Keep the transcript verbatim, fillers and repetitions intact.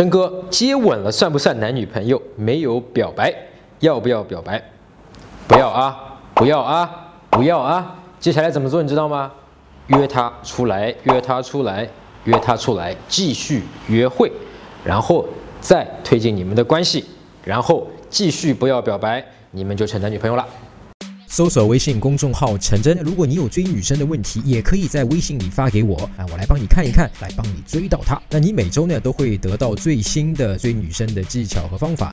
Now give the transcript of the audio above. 生哥，接吻了算不算男女朋友？没有表白，要不要表白？不要啊，不要啊，不要啊！接下来怎么做你知道吗？约他出来，约他出来，约他出来，继续约会，然后再推进你们的关系，然后继续不要表白，你们就成男女朋友了。搜索微信公众号陈真，如果你有追女生的问题，也可以在微信里发给我啊，我来帮你看一看，来帮你追到她。那你每周呢都会得到最新的追女生的技巧和方法。